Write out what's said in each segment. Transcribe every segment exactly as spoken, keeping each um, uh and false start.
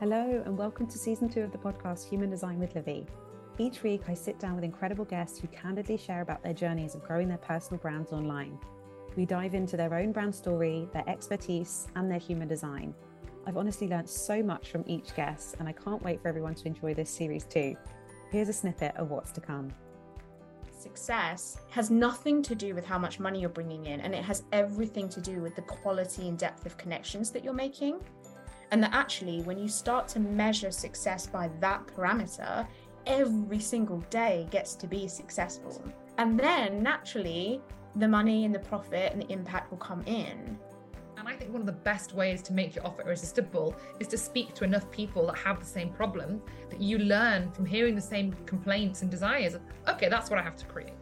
Hello and welcome to season two of the podcast Human Design with Livy. Each week I sit down with incredible guests who candidly share about their journeys of growing their personal brands online. We dive into their own brand story, their expertise and their human design. I've honestly learned so much from each guest and I can't wait for everyone to enjoy this series too. Here's a snippet of what's to come. Success has nothing to do with how much money you're bringing in, and it has everything to do with the quality and depth of connections that you're making. And that actually, when you start to measure success by that parameter, every single day gets to be successful. And then naturally, the money and the profit and the impact will come in. And I think one of the best ways to make your offer irresistible is to speak to enough people that have the same problem, that you learn from hearing the same complaints and desires. Okay, that's what I have to create.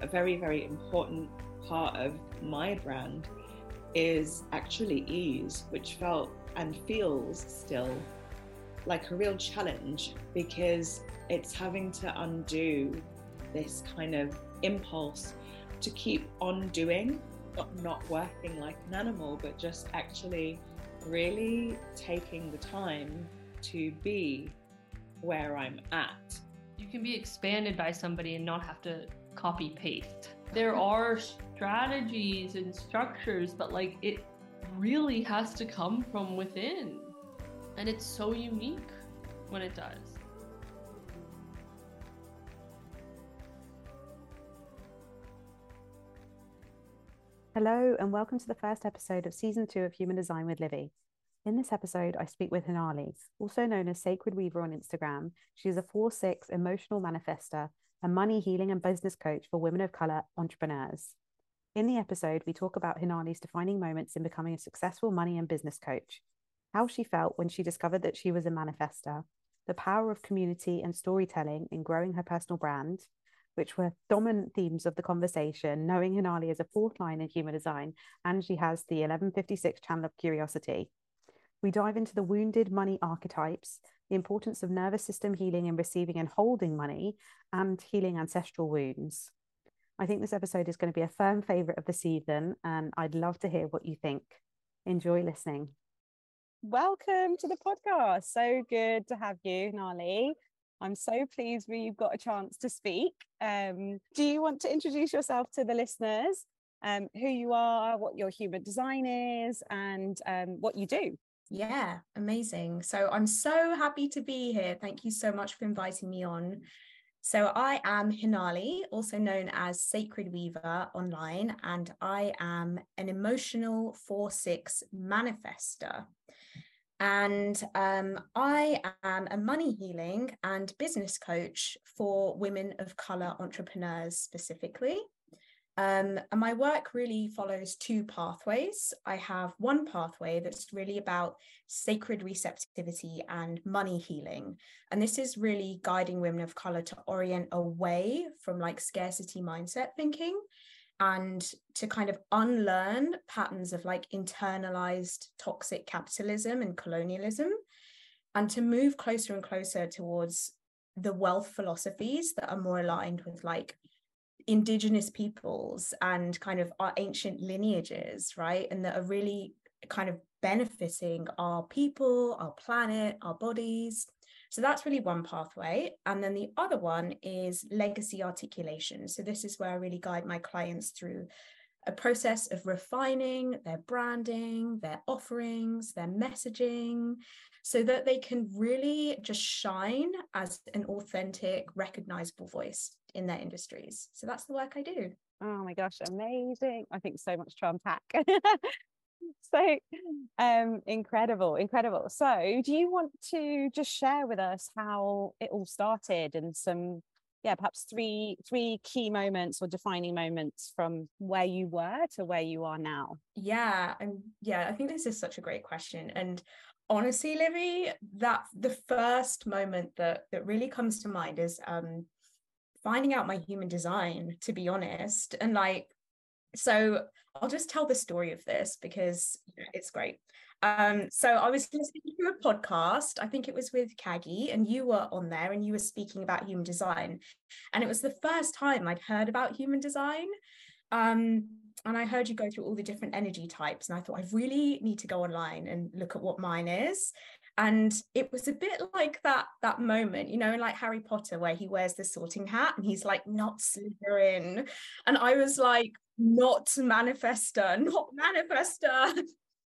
A very, very important part of my brand is actually ease, which felt and feels still like a real challenge, because it's having to undo this kind of impulse to keep on doing, not, not working like an animal, but just actually really taking the time to be where I'm at. You can be expanded by somebody and not have to copy paste. There are strategies and structures, but like it really has to come from within, and it's so unique when it does. Hello and welcome to the first episode of season two of Human Design with Livy. In this episode I speak with Hinali, also known as Sacred Weaver on Instagram. She is a four six emotional manifestor, a money healing and business coach for women of color entrepreneurs. In the episode, we talk about Hinali's defining moments in becoming a successful money and business coach, how she felt when she discovered that she was a manifestor, the power of community and storytelling in growing her personal brand, which were dominant themes of the conversation, knowing Hinali is a fourth line in human design, and she has the eleven fifty-six channel of curiosity. We dive into the wounded money archetypes, the importance of nervous system healing in receiving and holding money, and healing ancestral wounds. I think this episode is going to be a firm favorite of the season, and I'd love to hear what you think. Enjoy listening. Welcome to the podcast. So good to have you, Hinali. I'm so pleased we you've got a chance to speak. Um, do you want to introduce yourself to the listeners, um, who you are, what your human design is, and um, what you do? Yeah, amazing. So I'm so happy to be here. Thank you so much for inviting me on. So I am Hinali, also known as Sacred Weaver online, and I am an emotional four six manifestor. And um, I am a money healing and business coach for women of colour entrepreneurs specifically. Um, and my work really follows two pathways. I have one pathway that's really about sacred receptivity and money healing. And this is really guiding women of color to orient away from like scarcity mindset thinking, and to kind of unlearn patterns of like internalized toxic capitalism and colonialism, and to move closer and closer towards the wealth philosophies that are more aligned with like Indigenous peoples and kind of our ancient lineages, right? And that are really kind of benefiting our people, our planet, our bodies. So that's really one pathway. And then the other one is legacy articulation. So this is where I really guide my clients through a process of refining their branding, their offerings, their messaging, so that they can really just shine as an authentic, recognizable voice in their industries. So that's the work I do. Oh my gosh, amazing. I think so much to unpack. So um, incredible, incredible. So do you want to just share with us how it all started, and some yeah, perhaps three three key moments or defining moments from where you were to where you are now? Yeah, and yeah, I think this is such a great question. And honestly, Livy, that the first moment that that really comes to mind is um, finding out my human design, to be honest. And like, so I'll just tell the story of this because it's great. Um, so I was listening to a podcast, I think it was with Kagi, and you were on there and you were speaking about human design. And it was the first time I'd heard about human design. Um, and I heard you go through all the different energy types, and I thought I really need to go online and look at what mine is. And it was a bit like that that moment, you know, like Harry Potter, where he wears the sorting hat and he's like, not Slytherin. And I was like, not manifestor, not manifestor.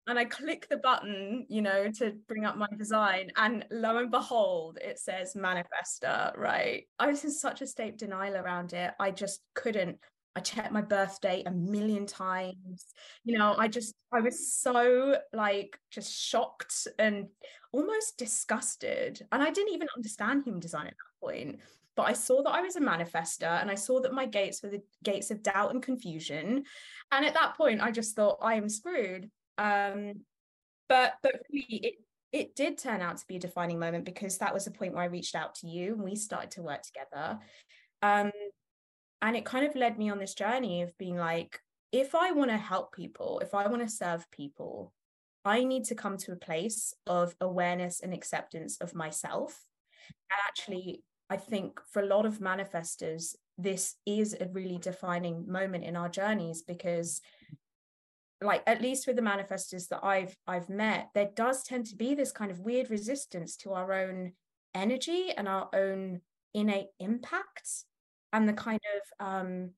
And I click the button, you know, to bring up my design. And lo and behold, it says manifestor, right? I was in such a state of denial around it. I just couldn't. I checked my birth date a million times. You know, I just, I was so like just shocked and almost disgusted. And I didn't even understand human design at that point. But I saw that I was a manifestor, and I saw that my gates were the gates of doubt and confusion. And at that point, I just thought, I am screwed. Um, but but really, it it did turn out to be a defining moment, because that was the point where I reached out to you and we started to work together. Um, and it kind of led me on this journey of being like, if I want to help people, if I want to serve people, I need to come to a place of awareness and acceptance of myself. And actually, I think for a lot of manifestors, this is a really defining moment in our journeys, because like, at least with the manifestors that I've I've met, there does tend to be this kind of weird resistance to our own energy and our own innate impact, and the kind of um,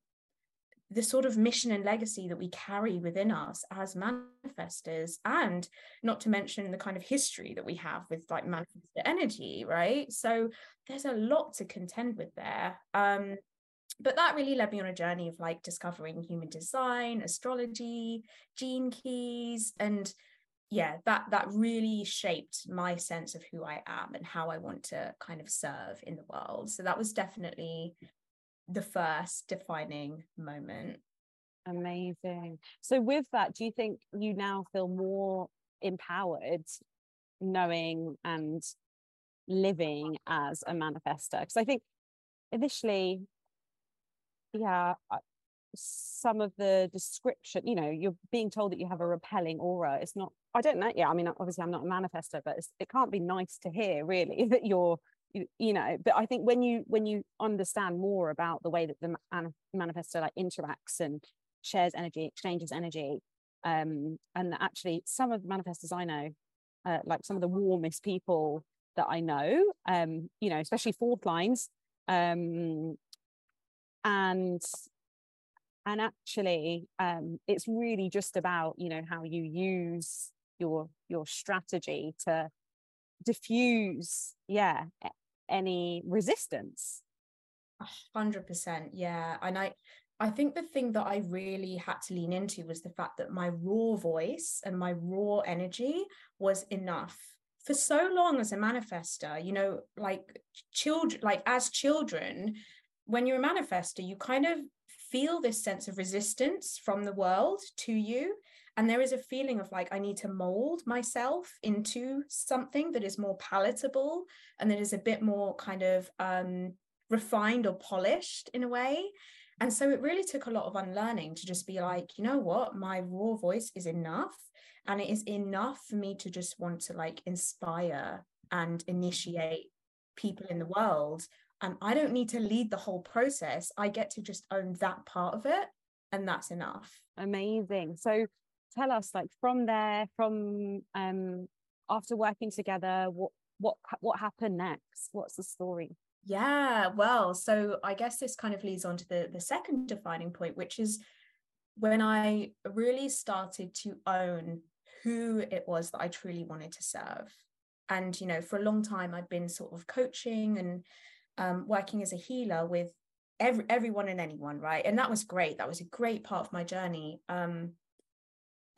the sort of mission and legacy that we carry within us as manifestors, and not to mention the kind of history that we have with like manifestor energy, right? So there's a lot to contend with there. Um, But that really led me on a journey of like discovering human design, astrology, gene keys. And yeah, that that really shaped my sense of who I am and how I want to kind of serve in the world. So that was definitely the first defining moment. Amazing. So with that, do you think you now feel more empowered knowing and living as a manifestor? Because I think initially... yeah, some of the description, you know, you're being told that you have a repelling aura. It's not, I don't know. Yeah, I mean, obviously I'm not a manifestor, but it's, it can't be nice to hear really that you're, you, you know, but I think when you, when you understand more about the way that the man, manifestor like interacts and shares energy, exchanges energy, um, and actually some of the manifestors I know, uh, like some of the warmest people that I know, um, you know, especially fourth lines, um, and and actually um it's really just about, you know, how you use your your strategy to diffuse yeah any resistance. A hundred percent. Yeah. And I I think the thing that I really had to lean into was the fact that my raw voice and my raw energy was enough. For so long as a manifestor, you know, like children like as children when you're a manifestor, you kind of feel this sense of resistance from the world to you. And there is a feeling of like, I need to mold myself into something that is more palatable and that is a bit more kind of um, refined or polished in a way. And so it really took a lot of unlearning to just be like, you know what, my raw voice is enough. And it is enough for me to just want to like inspire and initiate people in the world. And I don't need to lead the whole process. I get to just own that part of it, and that's enough. Amazing. So tell us, like, from there, from um, after working together, what what what happened next? What's the story? Yeah, well, so I guess this kind of leads on to the the second defining point, which is when I really started to own who it was that I truly wanted to serve. And, you know, for a long time, I'd been sort of coaching and Um, working as a healer with every, everyone and anyone, right? And that was great. That was a great part of my journey. Um,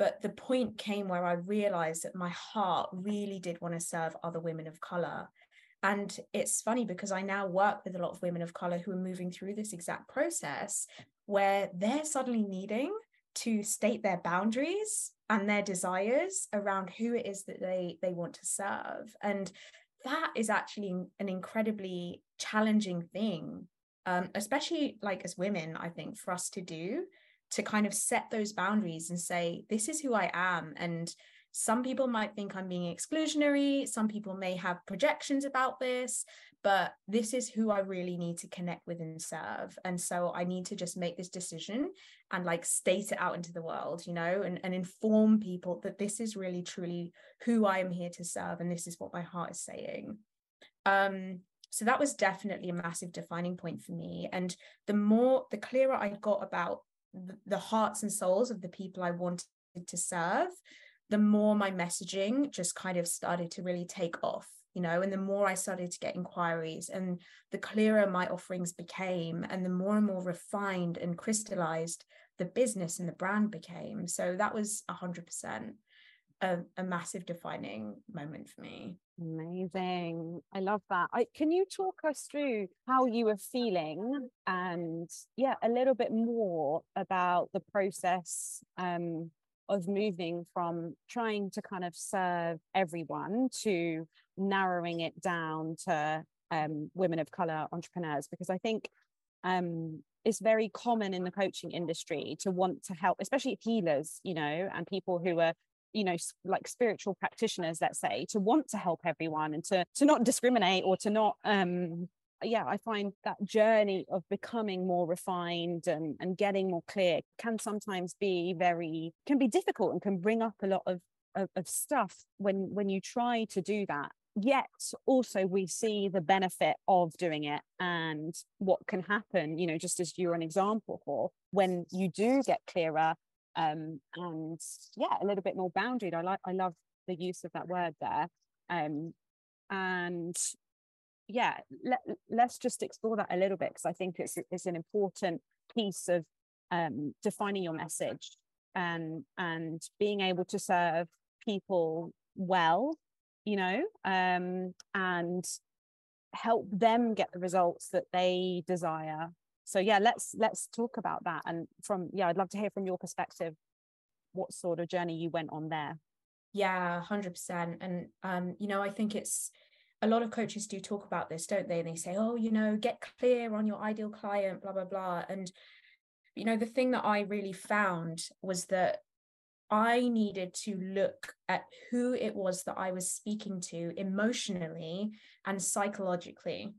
but the point came where I realized that my heart really did want to serve other women of color. And it's funny because I now work with a lot of women of color who are moving through this exact process where they're suddenly needing to state their boundaries and their desires around who it is that they, they want to serve. And that is actually an incredibly challenging thing, um, especially like as women, I think, for us to do, to kind of set those boundaries and say, this is who I am. And, Some people might think I'm being exclusionary. Some people may have projections about this, but this is who I really need to connect with and serve. And so I need to just make this decision and like state it out into the world, you know, and, and inform people that this is really truly who I am here to serve. And this is what my heart is saying. Um, so that was definitely a massive defining point for me. And the more, the clearer I got about the hearts and souls of the people I wanted to serve, the more my messaging just kind of started to really take off, you know, and the more I started to get inquiries and the clearer my offerings became and the more and more refined and crystallized the business and the brand became. So that was one hundred percent a, a massive defining moment for me. Amazing. I love that. I, can you talk us through how you were feeling and yeah, a little bit more about the process um, of moving from trying to kind of serve everyone to narrowing it down to um, women of colour entrepreneurs? Because I think um, it's very common in the coaching industry to want to help, especially healers, you know, and people who are, you know, like spiritual practitioners, let's say, to want to help everyone and to to not discriminate or to not um yeah I find that journey of becoming more refined and and getting more clear can sometimes be very can be difficult and can bring up a lot of of, of stuff when when you try to do that. Yet also we see the benefit of doing it and what can happen, you know, just as you're an example for, when you do get clearer Um, and yeah, a little bit more boundaried. I like, I love the use of that word there. Um, and yeah, let, let's just explore that a little bit, because I think it's it's an important piece of um, defining your message and and being able to serve people well, you know, um, and help them get the results that they desire. So yeah, let's let's talk about that. And from, yeah, I'd love to hear from your perspective, what sort of journey you went on there. Yeah, one hundred percent. And, um, you know, I think it's, a lot of coaches do talk about this, don't they? And they say, oh, you know, get clear on your ideal client, blah, blah, blah. And, you know, the thing that I really found was that I needed to look at who it was that I was speaking to emotionally and psychologically,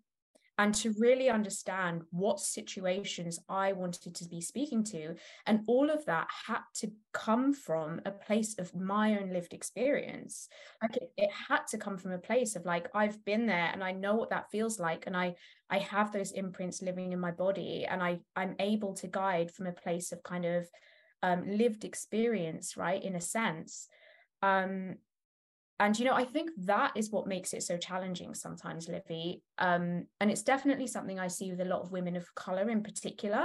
and to really understand what situations I wanted to be speaking to. And all of that had to come from a place of my own lived experience. Like it, it had to come from a place of like, I've been there and I know what that feels like. And I, I have those imprints living in my body, and I, I'm able to guide from a place of kind of um, lived experience, right? In a sense. Um, And, you know, I think that is what makes it so challenging sometimes, Livy. Um, and it's definitely something I see with a lot of women of colour in particular,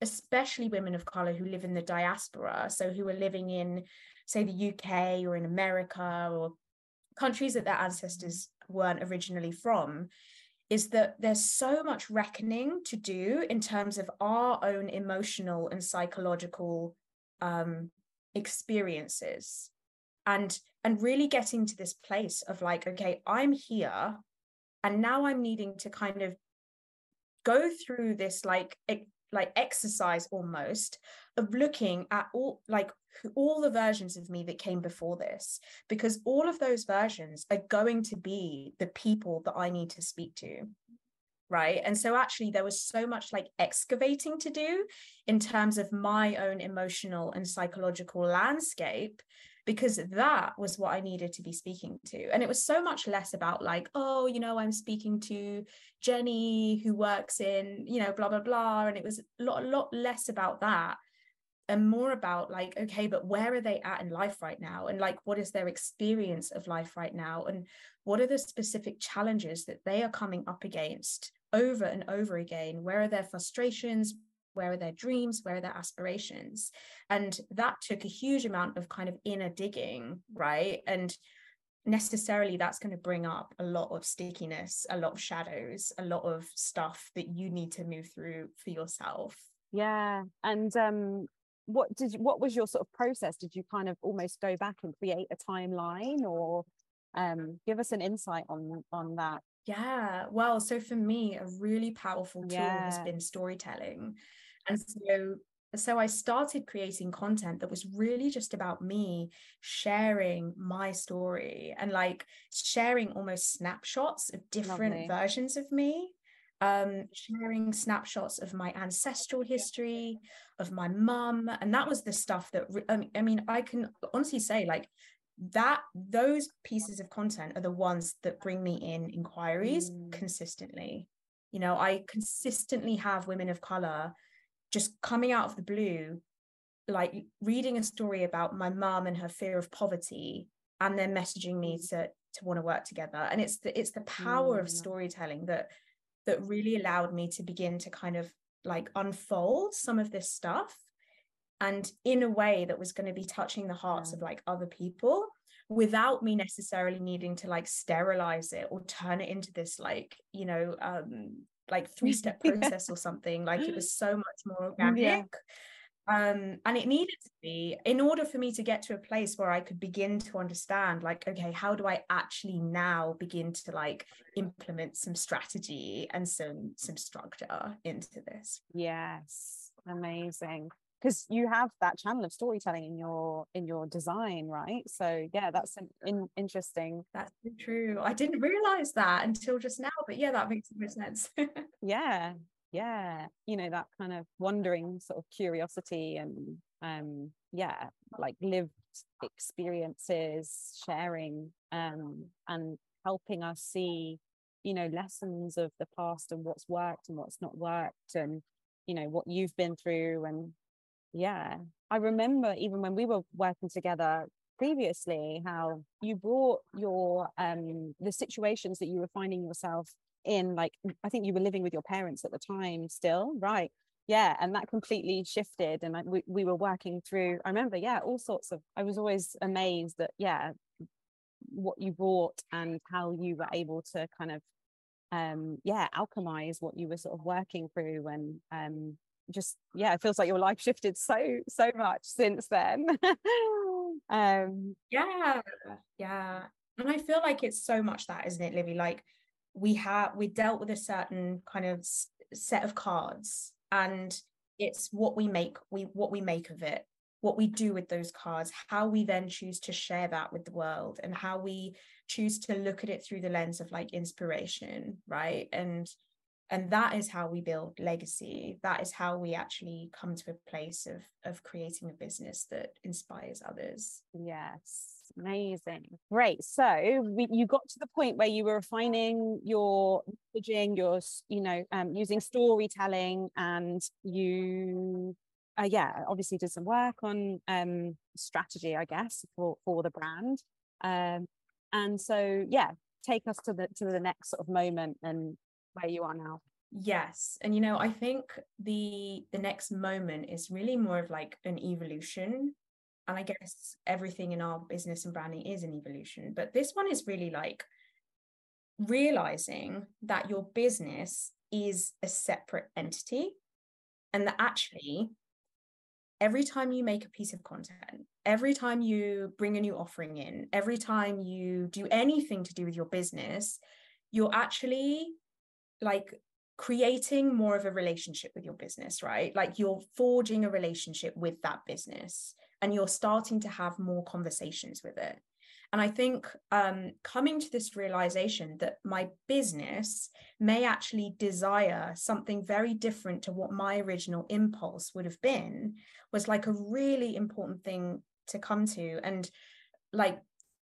especially women of colour who live in the diaspora. So who are living in, say, the U K or in America or countries that their ancestors weren't originally from, is that there's so much reckoning to do in terms of our own emotional and psychological um, experiences. And and really getting to this place of like, okay, I'm here and now I'm needing to kind of go through this like, e- like exercise almost of looking at all, like all the versions of me that came before this, because all of those versions are going to be the people that I need to speak to. Right. And so actually there was so much like excavating to do in terms of my own emotional and psychological landscape, because that was what I needed to be speaking to. And it was so much less about like, oh, you know, I'm speaking to Jenny who works in, you know, blah, blah, blah. And it was a lot, a lot less about that and more about like, okay, but where are they at in life right now? And like, what is their experience of life right now? And what are the specific challenges that they are coming up against over and over again? Where are their frustrations? Where are their dreams? Where are their aspirations? And that took a huge amount of kind of inner digging, right? And necessarily that's going to bring up a lot of stickiness, a lot of shadows, a lot of stuff that you need to move through for yourself. Yeah. And um, what did you, what was your sort of process? Did you kind of almost go back and create a timeline, or um, give us an insight on on that? Yeah, well, so for me, a really powerful tool yeah. has been storytelling. And so So I started creating content that was really just about me sharing my story and like sharing almost snapshots of different Lovely. versions of me, um, sharing snapshots of my ancestral history, of my mum. And that was the stuff that, re- I mean, I can honestly say like that, those pieces of content are the ones that bring me in inquiries mm. consistently. You know, I consistently have women of color just coming out of the blue, like reading a story about my mum and her fear of poverty, and then messaging me to to want to work together. And it's the it's the power mm. of storytelling that that really allowed me to begin to kind of like unfold some of this stuff, and in a way that was going to be touching the hearts yeah. of like other people, without me necessarily needing to like sterilize it or turn it into this like, you know, um, like three-step process or something. Like it was so much more organic yeah. um and it needed to be, in order for me to get to a place where I could begin to understand like, okay, how do I actually now begin to like implement some strategy and some some structure into this. Yes, amazing, because you have that channel of storytelling in your in your design, right? So yeah, that's an in, interesting. That's true. I didn't realize that until just now, but yeah, that makes so much sense. yeah yeah you know, that kind of wandering sort of curiosity and um yeah like lived experiences, sharing um and helping us see, you know, lessons of the past and what's worked and what's not worked, and you know what you've been through. And yeah, I remember even when we were working together previously, how you brought your um the situations that you were finding yourself in, like I think you were living with your parents at the time still, right? Yeah, and that completely shifted, and like, we, we were working through, I remember, yeah, all sorts of, I was always amazed at yeah what you brought and how you were able to kind of um yeah alchemize what you were sort of working through. And um just yeah it feels like your life shifted so so much since then. um yeah yeah and I feel like it's so much that, isn't it, Livy? Like we have we dealt with a certain kind of s- set of cards, and it's what we make we what we make of it, what we do with those cards, how we then choose to share that with the world, and how we choose to look at it through the lens of like inspiration, right? And And that is how we build legacy. That is how we actually come to a place of, of creating a business that inspires others. Yes, amazing. Great. So we, you got to the point where you were refining your messaging, your, you know, um, using storytelling, and you, uh, yeah, obviously did some work on um, strategy, I guess, for, for the brand. Um, and so, yeah, take us to the to the next sort of moment and where you are now. Yes, and you know, I think the the next moment is really more of like an evolution, and I guess everything in our business and branding is an evolution, but this one is really like realizing that your business is a separate entity, and that actually every time you make a piece of content, every time you bring a new offering in, every time you do anything to do with your business, you're actually like creating more of a relationship with your business, right? Like you're forging a relationship with that business, and you're starting to have more conversations with it. And I think um, coming to this realization that my business may actually desire something very different to what my original impulse would have been was like a really important thing to come to. And like,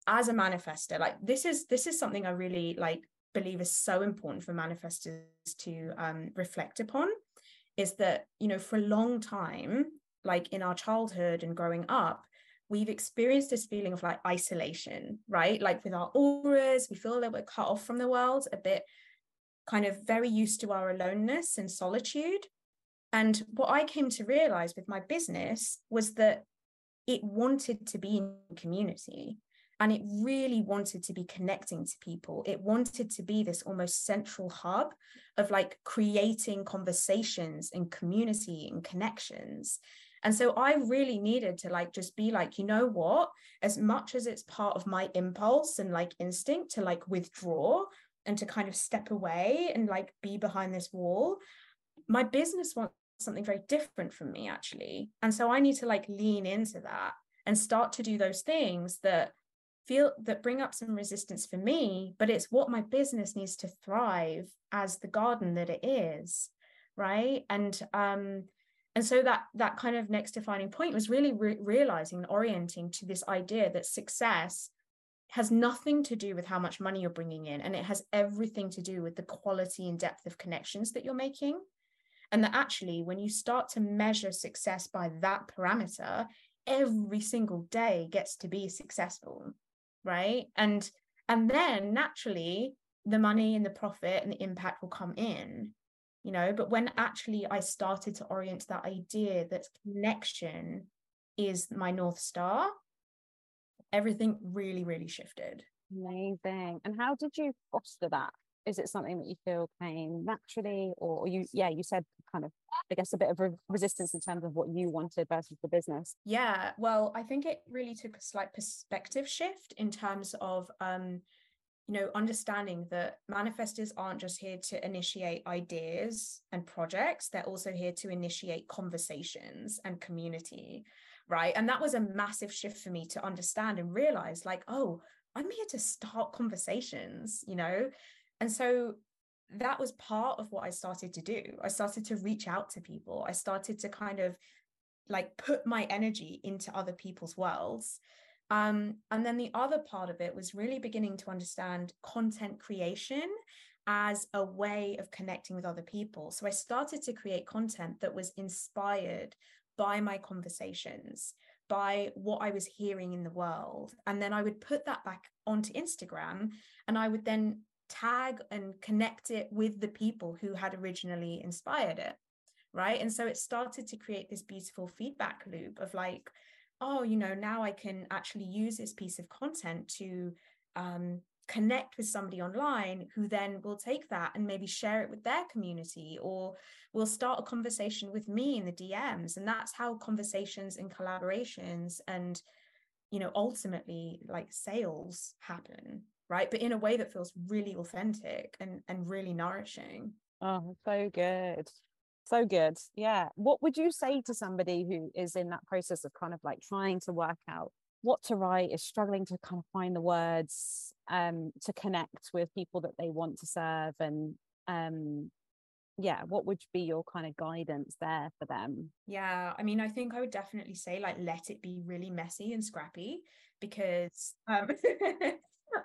as a manifestor, like this is, this is something I really like believe is so important for manifestors to um, reflect upon, is that, you know, for a long time, like in our childhood and growing up, we've experienced this feeling of like isolation, right? Like with our auras, we feel that we're cut off from the world a bit, kind of very used to our aloneness and solitude. And what I came to realize with my business was that it wanted to be in community. And it really wanted to be connecting to people. It wanted to be this almost central hub of like creating conversations and community and connections. And so I really needed to like just be like, you know what, as much as it's part of my impulse and like instinct to like withdraw and to kind of step away and like be behind this wall, my business wants something very different from me, actually. And so I need to like lean into that and start to do those things that feel that bring up some resistance for me, but it's what my business needs to thrive as the garden that it is, right? And um and so that that kind of next defining point was really re- realizing and orienting to this idea that success has nothing to do with how much money you're bringing in, and it has everything to do with the quality and depth of connections that you're making. And that actually, when you start to measure success by that parameter, every single day gets to be successful, right? And and then naturally, the money and the profit and the impact will come in, you know. But when actually I started to orient that idea that connection is my North Star, everything really, really shifted. Amazing. And how did you foster that? Is it something that you feel came naturally, or you, yeah, you said kind of, I guess, a bit of re- resistance in terms of what you wanted versus the business? Yeah, well, I think it really took a slight perspective shift in terms of, um, you know, understanding that manifestors aren't just here to initiate ideas and projects, they're also here to initiate conversations and community, right? And that was a massive shift for me to understand and realize, like, oh, I'm here to start conversations, you know? And so that was part of what I started to do. I started to reach out to people. I started to kind of like put my energy into other people's worlds. Um, and then the other part of it was really beginning to understand content creation as a way of connecting with other people. So I started to create content that was inspired by my conversations, by what I was hearing in the world. And then I would put that back onto Instagram, and I would then tag and connect it with the people who had originally inspired it, right? And so it started to create this beautiful feedback loop of like, oh, you know, now I can actually use this piece of content to um, connect with somebody online who then will take that and maybe share it with their community, or will start a conversation with me in the D Ms. And that's how conversations and collaborations and, you know, ultimately like sales happen, right? But in a way that feels really authentic and, and really nourishing. Oh, so good. So good. Yeah. What would you say to somebody who is in that process of kind of like trying to work out what to write, is struggling to kind of find the words um, to connect with people that they want to serve? And um, yeah, what would be your kind of guidance there for them? Yeah. I mean, I think I would definitely say like, let it be really messy and scrappy, because um,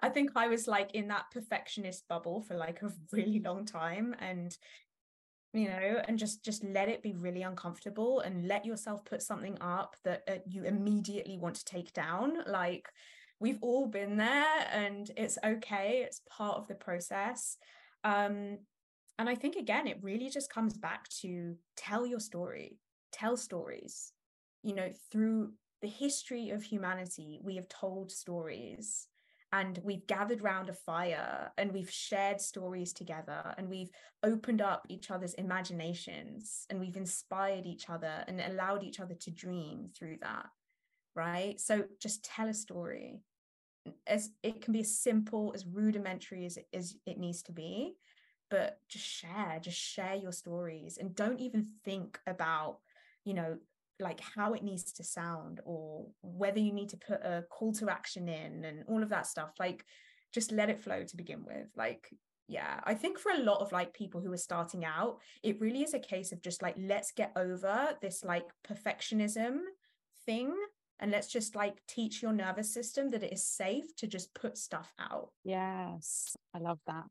I think I was like in that perfectionist bubble for like a really long time, and you know, and just just let it be really uncomfortable, and let yourself put something up that uh, you immediately want to take down. Like, we've all been there, and it's okay, it's part of the process. Um and I think again it really just comes back to tell your story, tell stories. You know, through the history of humanity, we have told stories. And we've gathered round a fire, and we've shared stories together, and we've opened up each other's imaginations, and we've inspired each other and allowed each other to dream through that, right? So just tell a story. As it can be as simple, as rudimentary as it, as it needs to be, but just share, just share your stories, and don't even think about, you know, like how it needs to sound, or whether you need to put a call to action in and all of that stuff. Like, just let it flow to begin with. Like, yeah, I think for a lot of like people who are starting out, it really is a case of just like, let's get over this like perfectionism thing, and let's just like teach your nervous system that it is safe to just put stuff out. Yes, I love that.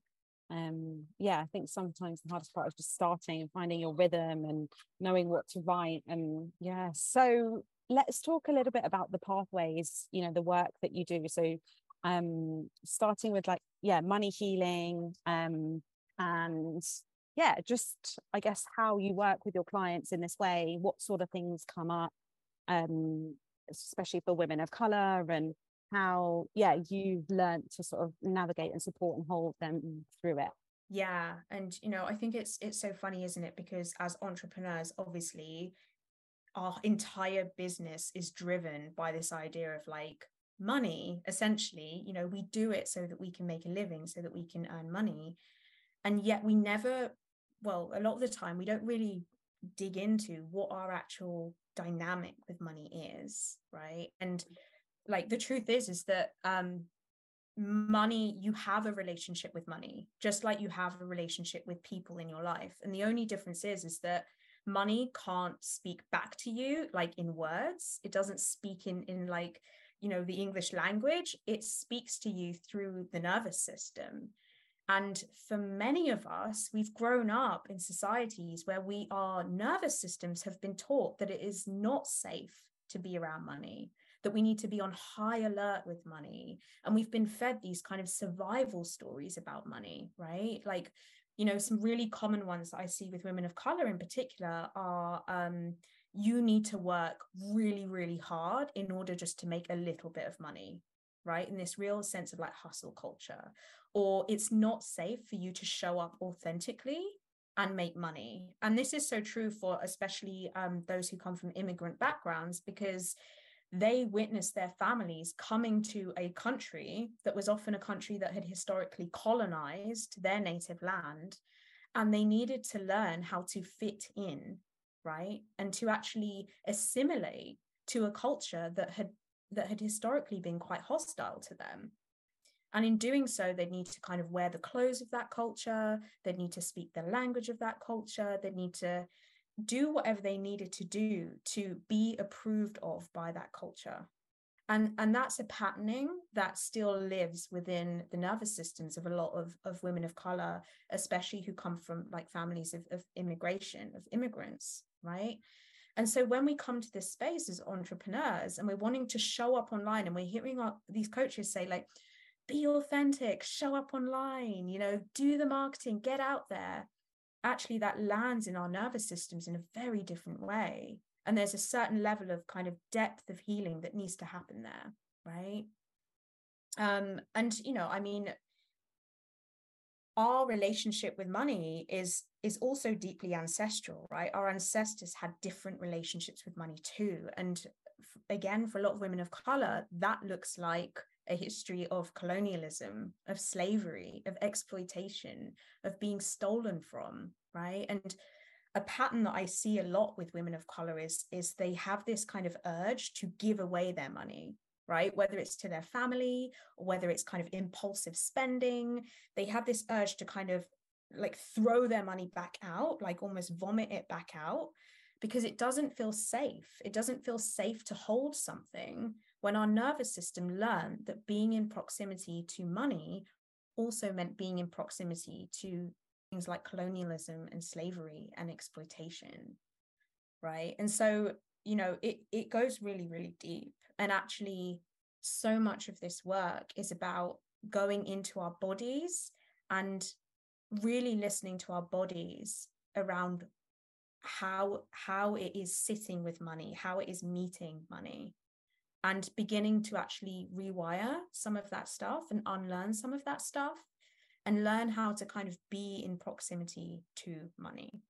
Um yeah, I think sometimes the hardest part is just starting and finding your rhythm and knowing what to write. And yeah, so let's talk a little bit about the pathways, you know, the work that you do. So um starting with like, yeah, money healing, um and yeah, just I guess how you work with your clients in this way, what sort of things come up, um especially for women of color, and how, yeah, you've learned to sort of navigate and support and hold them through it. Yeah. And, you know, I think it's, it's so funny, isn't it? Because as entrepreneurs, obviously our entire business is driven by this idea of like money, essentially. You know, we do it so that we can make a living, so that we can earn money. And yet we never, well, a lot of the time we don't really dig into what our actual dynamic with money is, right? And like the truth is, is that um, money, you have a relationship with money, just like you have a relationship with people in your life. And the only difference is, is that money can't speak back to you like in words. It doesn't speak in, in like, you know, the English language. It speaks to you through the nervous system. And for many of us, we've grown up in societies where we, our nervous systems have been taught that it is not safe to be around money, that we need to be on high alert with money. And we've been fed these kind of survival stories about money, right? Like, you know, some really common ones that I see with women of color in particular are, um, you need to work really, really hard in order just to make a little bit of money, right? In this real sense of like hustle culture, or it's not safe for you to show up authentically and make money. And this is so true for especially um, those who come from immigrant backgrounds, because they witnessed their families coming to a country that was often a country that had historically colonized their native land, and they needed to learn how to fit in, right? And to actually assimilate to a culture that had that had historically been quite hostile to them. And in doing so, they need to kind of wear the clothes of that culture, they need to speak the language of that culture, they need to do whatever they needed to do to be approved of by that culture. And, and that's a patterning that still lives within the nervous systems of a lot of, of women of color, especially who come from like families of, of immigration, of immigrants, right? And so when we come to this space as entrepreneurs and we're wanting to show up online, and we're hearing our, these coaches say like, be authentic, show up online, you know, do the marketing, get out there. Actually, that lands in our nervous systems in a very different way. And there's a certain level of kind of depth of healing that needs to happen there, right? Um, and, you know, I mean, our relationship with money is, is also deeply ancestral, right? Our ancestors had different relationships with money too. And f- again, for a lot of women of color, that looks like a history of colonialism, of slavery, of exploitation, of being stolen from, right? And a pattern that I see a lot with women of color is, is they have this kind of urge to give away their money, right? Whether it's to their family, or whether it's kind of impulsive spending, they have this urge to kind of like throw their money back out, like almost vomit it back out, because it doesn't feel safe. It doesn't feel safe to hold something when our nervous system learned that being in proximity to money also meant being in proximity to things like colonialism and slavery and exploitation, right? And so, you know, it, it goes really, really deep. And actually, so much of this work is about going into our bodies and really listening to our bodies around how how it is sitting with money, how it is meeting money, and beginning to actually rewire some of that stuff and unlearn some of that stuff and learn how to kind of be in proximity to money,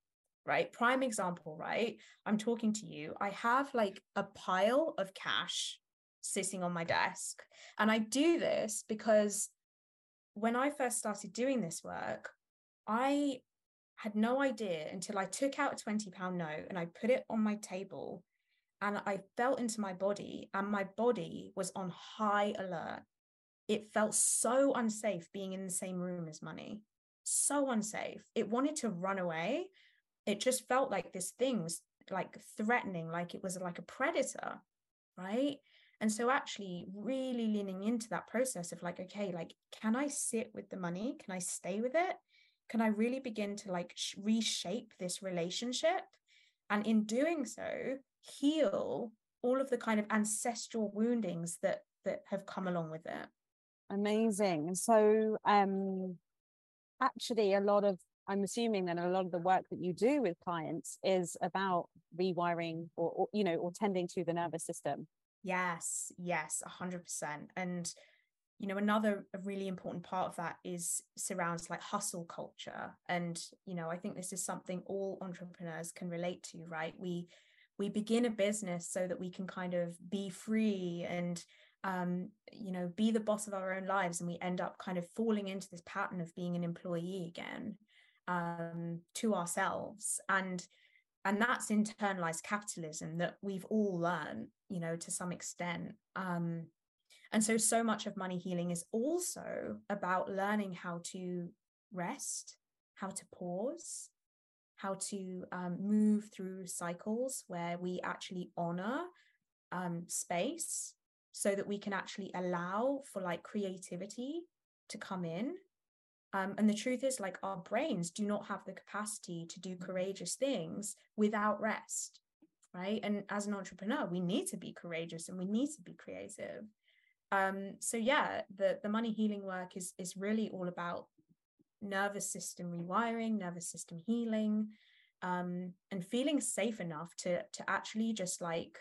right? Prime example, right? I'm talking to you. I have like a pile of cash sitting on my desk. And I do this because when I first started doing this work, I had no idea until I took out a twenty pound note and I put it on my table and I felt into my body, and my body was on high alert. It felt so unsafe being in the same room as money, so unsafe. It wanted to run away. It just felt like this thing was like threatening, like it was like a predator, right? And so actually really leaning into that process of like, okay, like, can I sit with the money? Can I stay with it? Can I really begin to like reshape this relationship? And in doing so, heal all of the kind of ancestral woundings that that have come along with it. Amazing. So um, actually a lot of, I'm assuming that a lot of the work that you do with clients is about rewiring or, or you know, or tending to the nervous system. Yes, yes, one hundred percent. And you know, another really important part of that is surrounds like hustle culture. And, you know, I think this is something all entrepreneurs can relate to, right? We, we begin a business so that we can kind of be free and, um, you know, be the boss of our own lives. And we end up kind of falling into this pattern of being an employee again, um, to ourselves. And And that's internalized capitalism that we've all learned, you know, to some extent. Um, and so, so much of money healing is also about learning how to rest, how to pause, how to um, move through cycles where we actually honor um, space so that we can actually allow for like creativity to come in. Um, and the truth is, like, our brains do not have the capacity to do courageous things without rest, right? And as an entrepreneur, we need to be courageous and we need to be creative. Um, so yeah, the, the money healing work is, is really all about nervous system rewiring, nervous system healing, um, and feeling safe enough to, to actually just like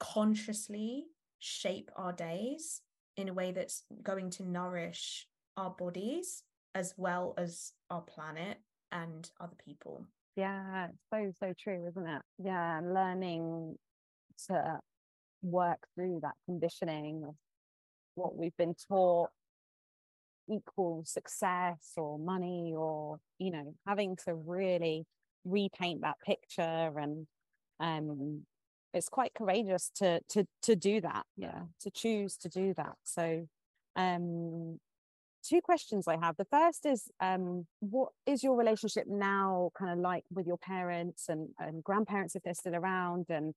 consciously shape our days in a way that's going to nourish our bodies as well as our planet and other people. Yeah, so so true, isn't it? Yeah, learning to work through that conditioning of what we've been taught equals success or money, or, you know, having to really repaint that picture. And um it's quite courageous to to to do that, yeah, to choose to do that. So um two questions I have. The first is, um, what is your relationship now kind of like with your parents and, and grandparents, if they're still around? And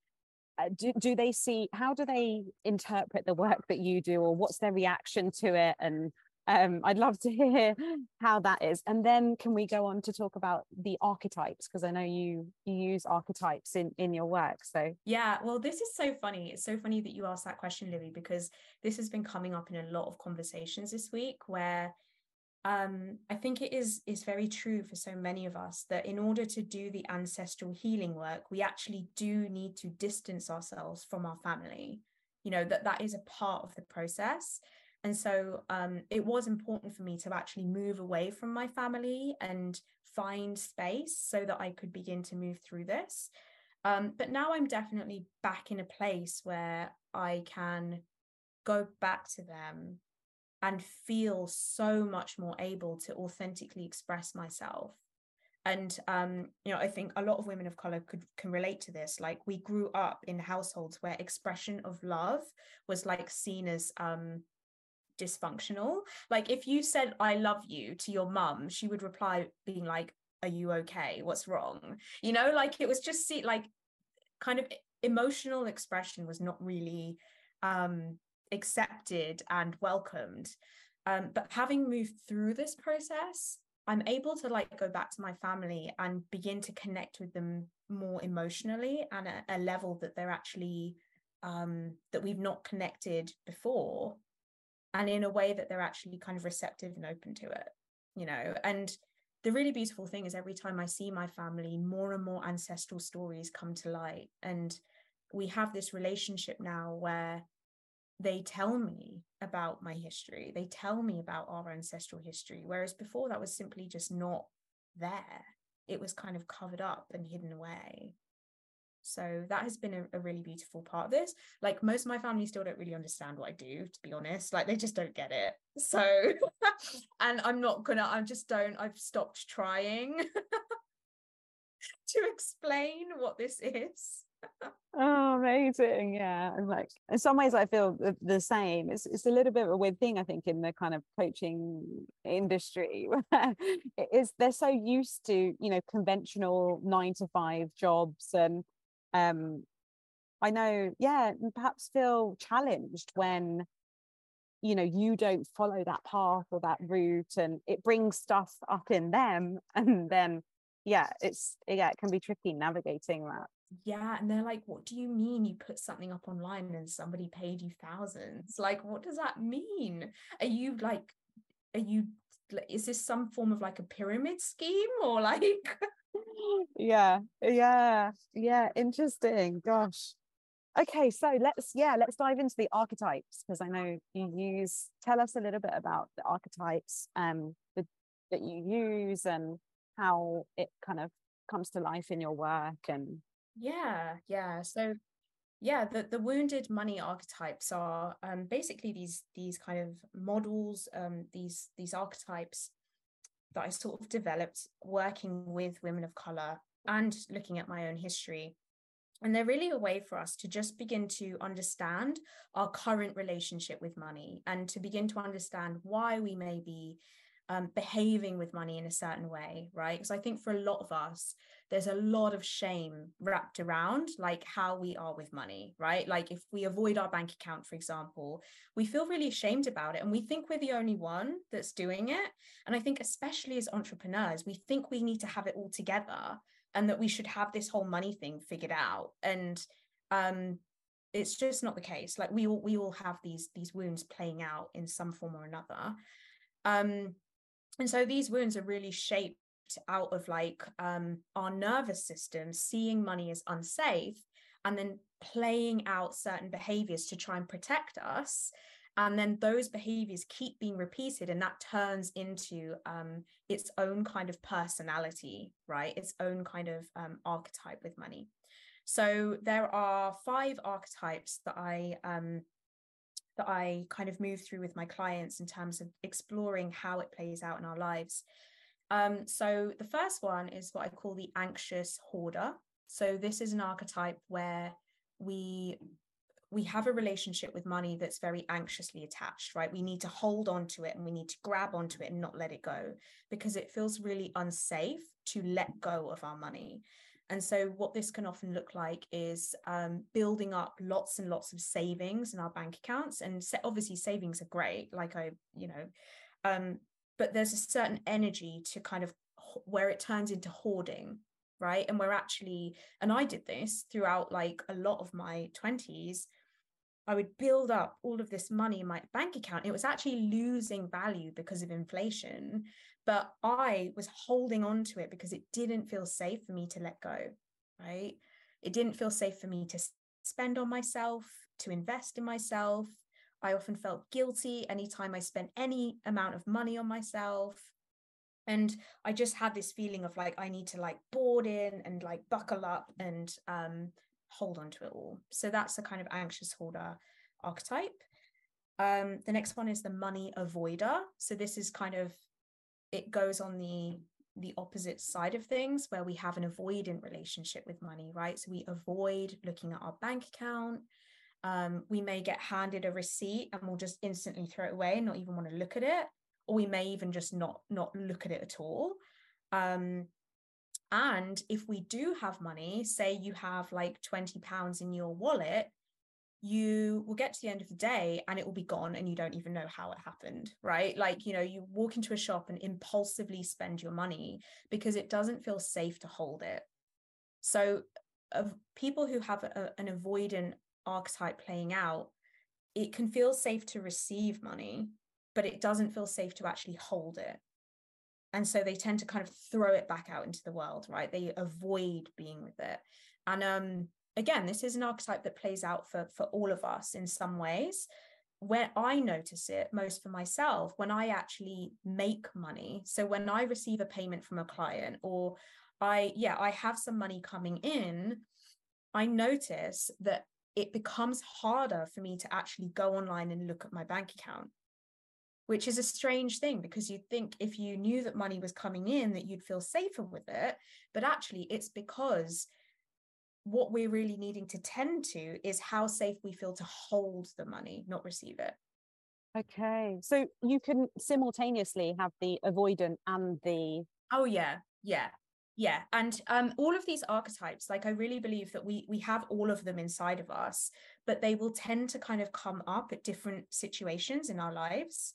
uh, do, do they see, how do they interpret the work that you do, or what's their reaction to it? And um, I'd love to hear how that is. And then can we go on to talk about the archetypes? Because I know you, you use archetypes in, in your work. So yeah, well, this is so funny. It's so funny that you asked that question, Livy, because this has been coming up in a lot of conversations this week where um, I think it is, is very true for so many of us that in order to do the ancestral healing work, we actually do need to distance ourselves from our family. You know, that that is a part of the process. And so um, it was important for me to actually move away from my family and find space so that I could begin to move through this. Um, but now I'm definitely back in a place where I can go back to them and feel so much more able to authentically express myself. And, um, you know, I think a lot of women of color could can relate to this. Like, we grew up in households where expression of love was like seen as um dysfunctional. Like, if you said I love you to your mum, she would reply being like, are you okay, what's wrong? You know, like, it was just see, like, kind of emotional expression was not really um accepted and welcomed. Um but having moved through this process, I'm able to like go back to my family and begin to connect with them more emotionally and at a level that they're actually um that we've not connected before, and in a way that they're actually kind of receptive and open to it, you know. And the really beautiful thing is, every time I see my family, more and more ancestral stories come to light. And we have this relationship now where they tell me about my history. They tell me about our ancestral history. Whereas before, that was simply just not there. It was kind of covered up and hidden away. So that has been a, a really beautiful part of this. Like, most of my family still don't really understand what I do, to be honest. Like, they just don't get it. So, and I'm not gonna, I just don't, I've stopped trying to explain what this is. Oh, amazing. Yeah. And like, in some ways I feel the, the same. It's it's a little bit of a weird thing, I think, in the kind of coaching industry. It is, they're so used to, you know, conventional nine to five jobs. And um I know, yeah, perhaps feel challenged when, you know, you don't follow that path or that route, and it brings stuff up in them. And then yeah, it's yeah, it can be tricky navigating that. Yeah, and they're like, what do you mean you put something up online and somebody paid you thousands? Like, what does that mean? Are you like, are you, is this some form of like a pyramid scheme or like? Yeah, yeah, yeah, interesting. Gosh. Okay, so let's, yeah, let's dive into the archetypes, because I know you use, tell us a little bit about the archetypes um, the, that you use and how it kind of comes to life in your work. And yeah, yeah. So yeah, the, the wounded money archetypes are um, basically these these kind of models, um, these these archetypes that I sort of developed working with women of color and looking at my own history. And they're really a way for us to just begin to understand our current relationship with money and to begin to understand why we may be um, behaving with money in a certain way, right? Because I think for a lot of us, there's a lot of shame wrapped around like how we are with money, right? Like if we avoid our bank account, for example, we feel really ashamed about it. And we think we're the only one that's doing it. And I think especially as entrepreneurs, we think we need to have it all together and that we should have this whole money thing figured out. And um, it's just not the case. Like we all, we all have these, these wounds playing out in some form or another. Um, and so these wounds are really shaped out of like um, our nervous system, seeing money as unsafe, and then playing out certain behaviors to try and protect us. And then those behaviors keep being repeated, and that turns into um, its own kind of personality, right? Its own kind of um, archetype with money. So there are five archetypes that I um, that I kind of move through with my clients in terms of exploring how it plays out in our lives. Um, so the first one is what I call the anxious hoarder. So this is an archetype where we we have a relationship with money that's very anxiously attached, right? We need to hold on to it and we need to grab onto it and not let it go because it feels really unsafe to let go of our money. And so what this can often look like is um, building up lots and lots of savings in our bank accounts. And obviously savings are great, like I, you know, um, but there's a certain energy to kind of where it turns into hoarding, right? And we're actually, and I did this throughout like a lot of my twenties, I would build up all of this money in my bank account. It was actually losing value because of inflation, but I was holding on to it because it didn't feel safe for me to let go, right? It didn't feel safe for me to spend on myself, to invest in myself. I often felt guilty anytime I spent any amount of money on myself. And I just had this feeling of like, I need to like board in and like buckle up and um, hold on to it all. So that's the kind of anxious hoarder archetype. Um, the next one is the money avoider. So this is kind of, it goes on the, the opposite side of things where we have an avoidant relationship with money, right? So we avoid looking at our bank account. Um, we may get handed a receipt and we'll just instantly throw it away and not even want to look at it. Or we may even just not, not look at it at all. Um, and if we do have money, say you have like twenty pounds in your wallet, you will get to the end of the day and it will be gone and you don't even know how it happened, right? Like, you know, you walk into a shop and impulsively spend your money because it doesn't feel safe to hold it. So of people who have a, an avoidant archetype playing out, it can feel safe to receive money, but it doesn't feel safe to actually hold it. And so they tend to kind of throw it back out into the world, right? They avoid being with it. And um, again, this is an archetype that plays out for, for all of us in some ways. Where I notice it most for myself, when I actually make money, so when I receive a payment from a client or I, yeah, I have some money coming in, I notice that it becomes harder for me to actually go online and look at my bank account. Which is a strange thing because you'd think if you knew that money was coming in that you'd feel safer with it, but actually it's because what we're really needing to tend to is how safe we feel to hold the money, not receive it. Okay, so you can simultaneously have the avoidant and the... Oh yeah, yeah. Yeah. And um, all of these archetypes, like I really believe that we we have all of them inside of us, but they will tend to kind of come up at different situations in our lives.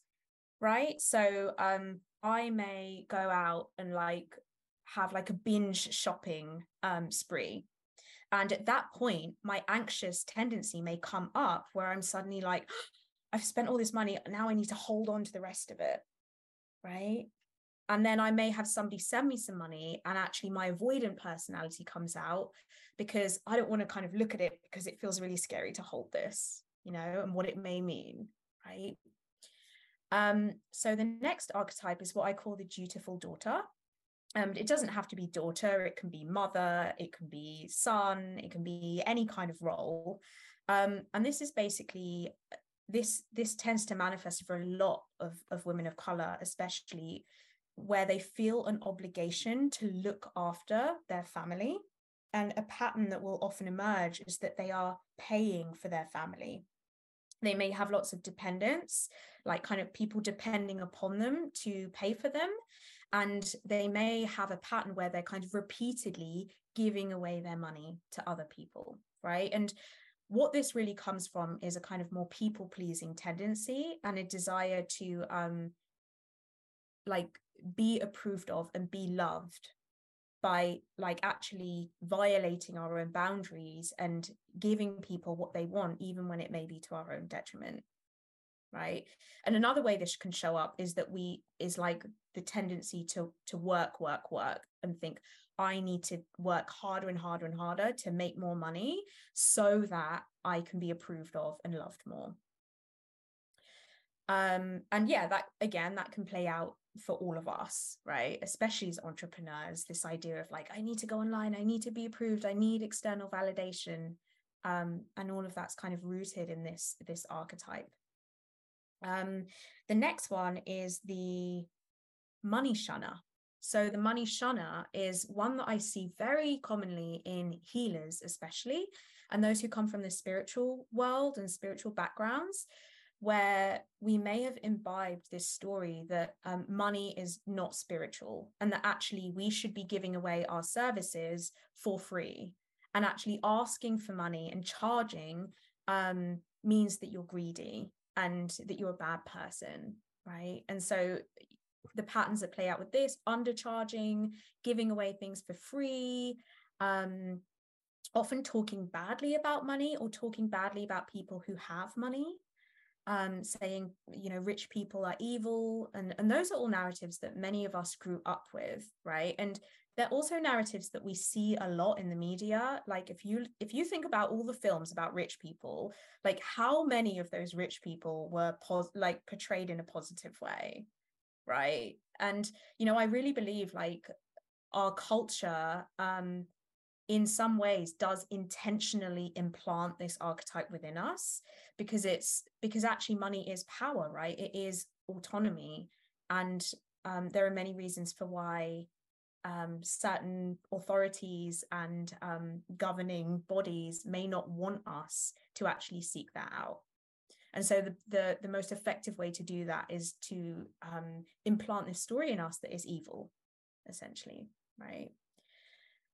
Right. So um, I may go out and like have like a binge shopping um, spree. And at that point, my anxious tendency may come up where I'm suddenly like, oh, I've spent all this money. Now I need to hold on to the rest of it. Right. And then I may have somebody send me some money and actually my avoidant personality comes out because I don't want to kind of look at it because it feels really scary to hold this, you know, and what it may mean, right? Um, so the next archetype is what I call the dutiful daughter. Um, it doesn't have to be daughter, it can be mother, it can be son, it can be any kind of role. Um, and this is basically, this, this tends to manifest for a lot of, of women of color, especially where they feel an obligation to look after their family. And a pattern that will often emerge is that they are paying for their family. They may have lots of dependents, like kind of people depending upon them to pay for them. And they may have a pattern where they're kind of repeatedly giving away their money to other people, right? And what this really comes from is a kind of more people-pleasing tendency and a desire to um, like be approved of and be loved by like actually violating our own boundaries and giving people what they want, even when it may be to our own detriment, right? And another way this can show up is that we is like the tendency to to work, work, work and think, I need to work harder and harder and harder to make more money so that I can be approved of and loved more. Um, and yeah, that again, that can play out for all of us, right? Especially as entrepreneurs, this idea of like, I need to go online, I need to be approved, I need external validation. Um, and all of that's kind of rooted in this, this archetype. Um, the next one is the money shunner. So the money shunner is one that I see very commonly in healers, especially, and those who come from the spiritual world and spiritual backgrounds, where we may have imbibed this story that um, money is not spiritual and that actually we should be giving away our services for free, and actually asking for money and charging um, means that you're greedy and that you're a bad person, right? And so the patterns that play out with this, undercharging, giving away things for free, um, often talking badly about money or talking badly about people who have money, um, saying, you know, rich people are evil. And, and those are all narratives that many of us grew up with, right? And they're also narratives that we see a lot in the media. Like if you, if you think about all the films about rich people, like how many of those rich people were pos- like portrayed in a positive way, right? And, you know, I really believe like our culture, um, in some ways does intentionally implant this archetype within us, because it's because actually money is power, right? It is autonomy. And um, there are many reasons for why um, certain authorities and um, governing bodies may not want us to actually seek that out. And so the, the, the most effective way to do that is to um, implant this story in us that is evil, essentially, right?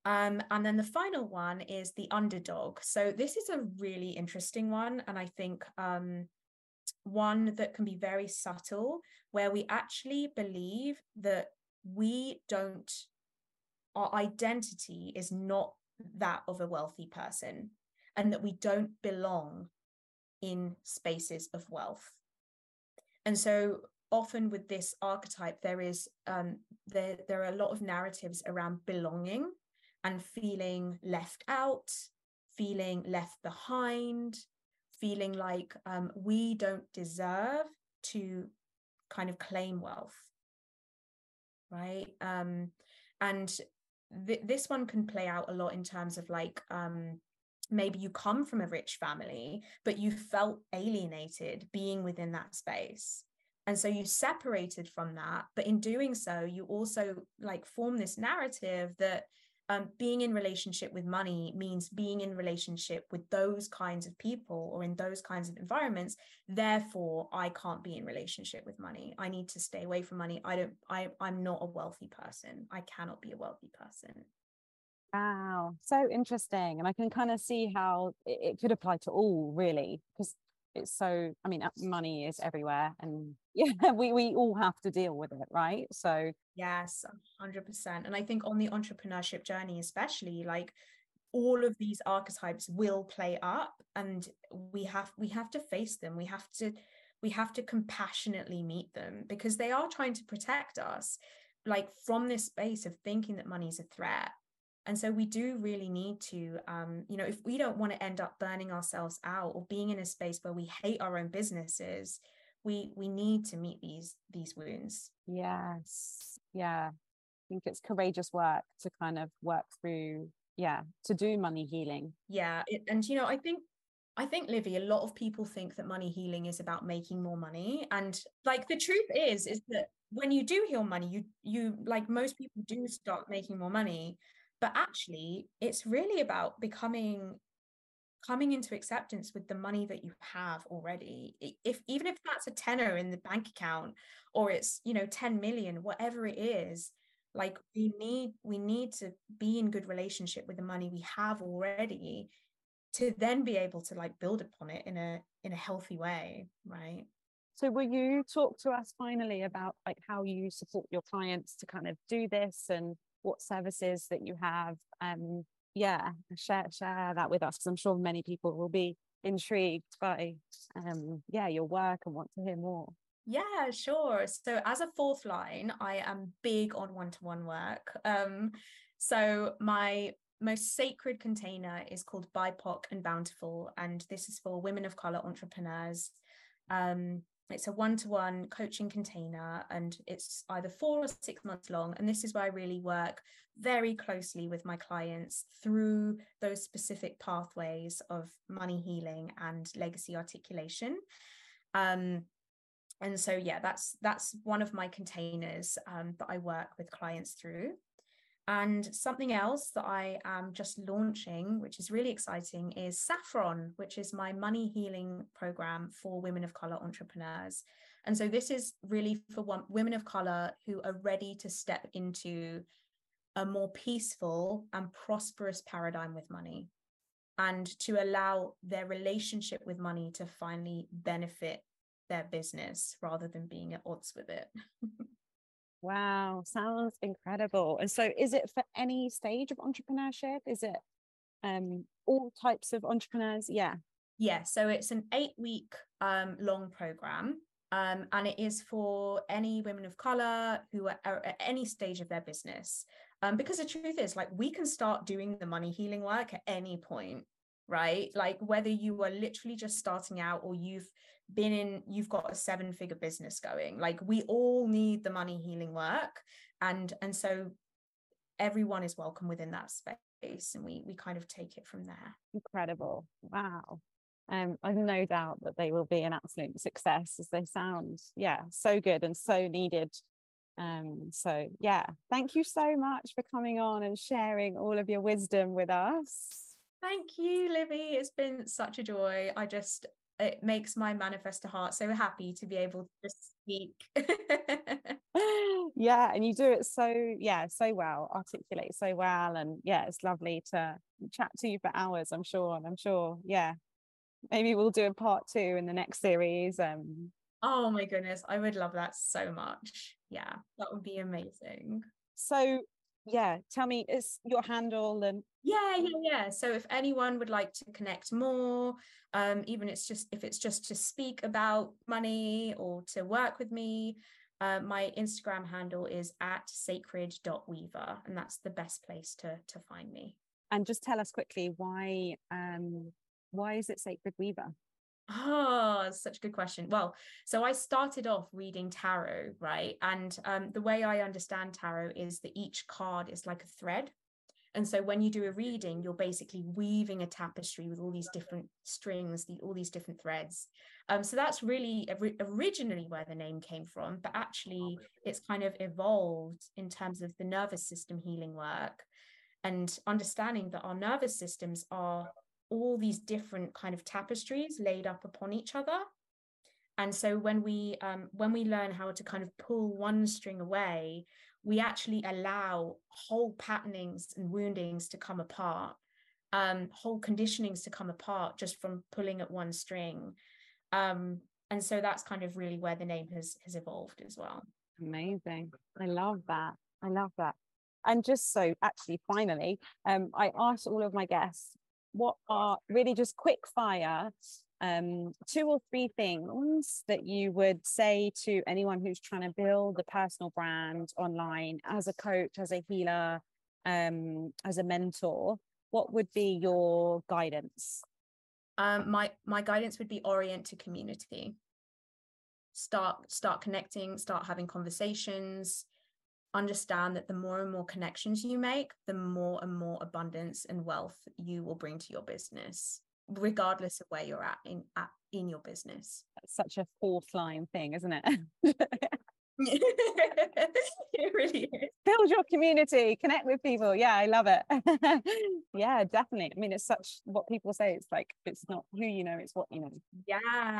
Um, and then the final one is the underdog. So this is a really interesting one. And I think um, one that can be very subtle, where we actually believe that we don't, our identity is not that of a wealthy person, and that we don't belong in spaces of wealth. And so often with this archetype, there is um, there, there are a lot of narratives around belonging and feeling left out, feeling left behind, feeling like um, we don't deserve to kind of claim wealth, right? Um, and th- this one can play out a lot in terms of like, um, maybe you come from a rich family, but you felt alienated being within that space. And so you separated from that, but in doing so, you also like form this narrative that Um, being in relationship with money means being in relationship with those kinds of people or in those kinds of environments. Therefore, I can't be in relationship with money. I need to stay away from money. I don't, I, I'm not a wealthy person. I cannot be a wealthy person. Wow. So interesting. And I can kind of see how it, it could apply to all, really, because it's so, I mean, money is everywhere, and yeah, we, we all have to deal with it, right? So yes, one hundred percent. And I think on the entrepreneurship journey, especially, like all of these archetypes will play up, and we have we have to face them. We have to we have to compassionately meet them, because they are trying to protect us, like from this space of thinking that money's a threat. And so we do really need to, um, you know, if we don't want to end up burning ourselves out or being in a space where we hate our own businesses, we we need to meet these these wounds. Yes. Yeah. I think it's courageous work to kind of work through, yeah, to do money healing. Yeah. It, and, you know, I think, I think, Livy, a lot of people think that money healing is about making more money. And like the truth is, is that when you do heal money, you you like most people do start making more money, but actually it's really about becoming coming into acceptance with the money that you have already. If even if that's a tenner in the bank account, or it's, you know, ten million, whatever it is, like we need we need to be in good relationship with the money we have already to then be able to like build upon it in a in a healthy way, right? So will you talk to us finally about like how you support your clients to kind of do this and what services that you have? Um, yeah, share share that with us, because I'm sure many people will be intrigued by um, yeah, your work and want to hear more. Yeah, sure. So as a fourth line, I am big on one-to-one work. Um, so my most sacred container is called B I P O C and Bountiful, and this is for women of color entrepreneurs. Um, it's a one-to-one coaching container, and it's either four or six months long. And this is where I really work very closely with my clients through those specific pathways of money healing and legacy articulation. Um, and so, yeah, that's that's one of my containers um, that I work with clients through. And something else that I am just launching, which is really exciting, is Saffron, which is my money healing program for women of color entrepreneurs. And so this is really for one, women of color who are ready to step into a more peaceful and prosperous paradigm with money, and to allow their relationship with money to finally benefit their business rather than being at odds with it. Wow, sounds incredible. And so is it for any stage of entrepreneurship? Is it um all types of entrepreneurs? Yeah. Yeah, so it's an eight week um long program, um and it is for any women of color who are, are at any stage of their business, um because the truth is, like, we can start doing the money healing work at any point, right? Like whether you are literally just starting out or you've been in, you've got a seven figure business going, like we all need the money healing work. And, and so everyone is welcome within that space. And we, we kind of take it from there. Incredible. Wow. Um, I've no doubt that they will be an absolute success, as they sound, yeah, so good and so needed. Um, so yeah, thank you so much for coming on and sharing all of your wisdom with us. Thank you, Livy. It's been such a joy. I just, it makes my manifestor heart so happy to be able to just speak. Yeah, and you do it so, yeah, so well, articulate so well. And yeah, it's lovely to chat to you for hours, I'm sure. And I'm sure, yeah, maybe we'll do a part two in the next series. Um, oh my goodness, I would love that so much. Yeah, that would be amazing. So, yeah, tell me, is your handle and yeah yeah yeah so if anyone would like to connect more, um even it's just if it's just to speak about money or to work with me, uh, my Instagram handle is at sacred dot weaver, and that's the best place to to find me. And just tell us quickly why um why is it Sacred Weaver? Oh, that's such a good question. Well, so I started off reading tarot, right? And um, the way I understand tarot is that each card is like a thread. And so when you do a reading, you're basically weaving a tapestry with all these different strings, the, all these different threads. Um, so that's really or- originally where the name came from, but actually it's kind of evolved in terms of the nervous system healing work and understanding that our nervous systems are all these different kind of tapestries laid up upon each other. And so when we um, when we learn how to kind of pull one string away, we actually allow whole patternings and woundings to come apart, um, whole conditionings to come apart just from pulling at one string. Um, and so that's kind of really where the name has has evolved as well. Amazing. I love that. I love that. And just so actually, finally, um, I asked all of my guests, what are really just quick fire um two or three things that you would say to anyone who's trying to build a personal brand online as a coach, as a healer, um as a mentor? What would be your guidance? um my my guidance would be orient to community. Start start connecting, start having conversations. Understand that the more and more connections you make, the more and more abundance and wealth you will bring to your business, regardless of where you're at in at, in your business. That's such a fourth line thing, isn't it? It really is. Build your community, connect with people. Yeah, I love it. Yeah, definitely. I mean, it's such what people say. It's like, it's not who you know, it's what you know. Yeah.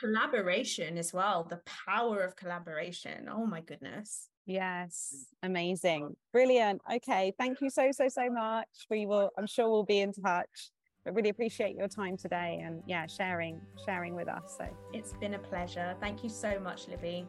Collaboration as well. The power of collaboration. Oh my goodness. Yes. Amazing. Brilliant. Okay. Thank you so, so, so much. We will, I'm sure we'll be in touch. I really appreciate your time today and yeah, sharing, sharing with us. So it's been a pleasure. Thank you so much, Livy.